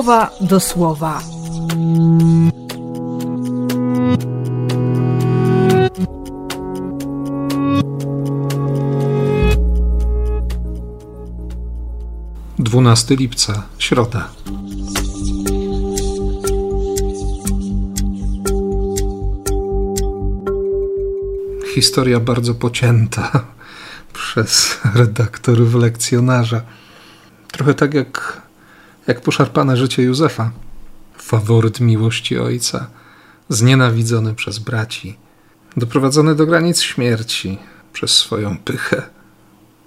słowa do słowa. Lipca, środa. Historia bardzo pocięta przez redaktorów lekcjonarza. Trochę tak jak poszarpane życie Józefa. Faworyt miłości ojca, znienawidzony przez braci, doprowadzony do granic śmierci przez swoją pychę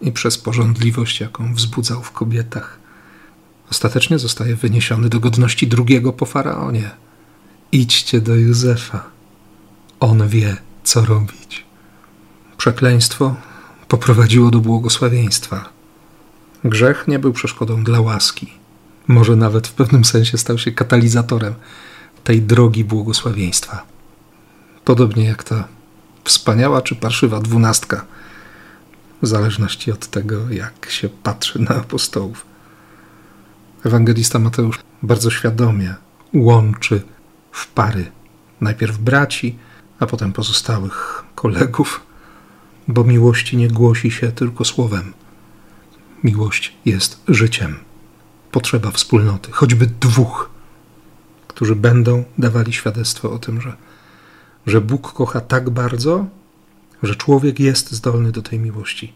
i przez pożądliwość, jaką wzbudzał w kobietach. Ostatecznie zostaje wyniesiony do godności drugiego po faraonie. Idźcie do Józefa. On wie, co robić. Przekleństwo poprowadziło do błogosławieństwa. Grzech nie był przeszkodą dla łaski. Może nawet w pewnym sensie stał się katalizatorem tej drogi błogosławieństwa. Podobnie jak ta wspaniała czy parszywa dwunastka, w zależności od tego, jak się patrzy na apostołów. Ewangelista Mateusz bardzo świadomie łączy w pary najpierw braci, a potem pozostałych kolegów, bo miłości nie głosi się tylko słowem. Miłość jest życiem. Potrzeba wspólnoty, choćby dwóch, którzy będą dawali świadectwo o tym, że Bóg kocha tak bardzo, że człowiek jest zdolny do tej miłości.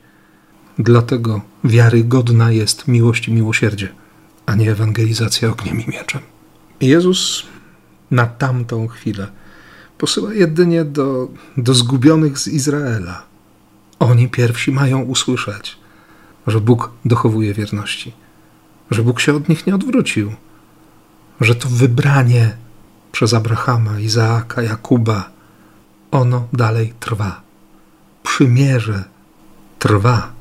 Dlatego wiarygodna jest miłość i miłosierdzie, a nie ewangelizacja ogniem i mieczem. Jezus na tamtą chwilę posyła jedynie do zgubionych z Izraela. Oni pierwsi mają usłyszeć, że Bóg dochowuje wierności, że Bóg się od nich nie odwrócił, że to wybranie przez Abrahama, Izaaka, Jakuba, ono dalej trwa. Przymierze trwa,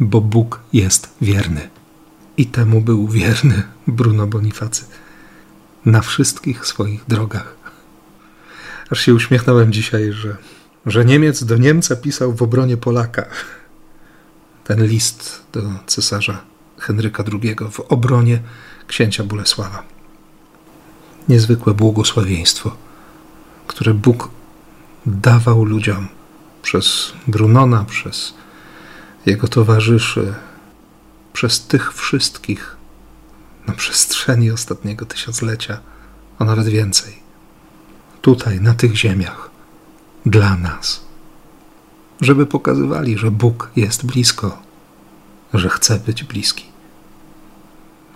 bo Bóg jest wierny. I temu był wierny Bruno Bonifacy na wszystkich swoich drogach. Aż się uśmiechnąłem dzisiaj, że Niemiec do Niemca pisał w obronie Polaka. Ten list do cesarza Henryka II w obronie księcia Bolesława. Niezwykłe błogosławieństwo, które Bóg dawał ludziom przez Brunona, przez jego towarzyszy, przez tych wszystkich na przestrzeni ostatniego 1000-lecia, a nawet więcej, tutaj, na tych ziemiach, dla nas, żeby pokazywali, że Bóg jest blisko, że chce być bliski,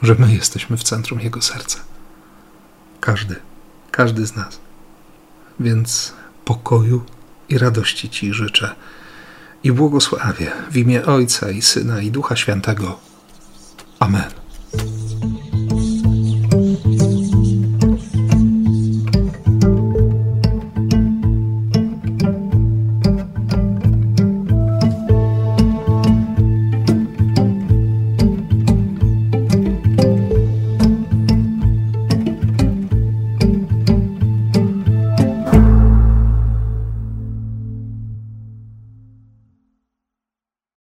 że my jesteśmy w centrum Jego serca. Każdy z nas. Więc pokoju i radości Ci życzę i błogosławię w imię Ojca i Syna i Ducha Świętego. Amen.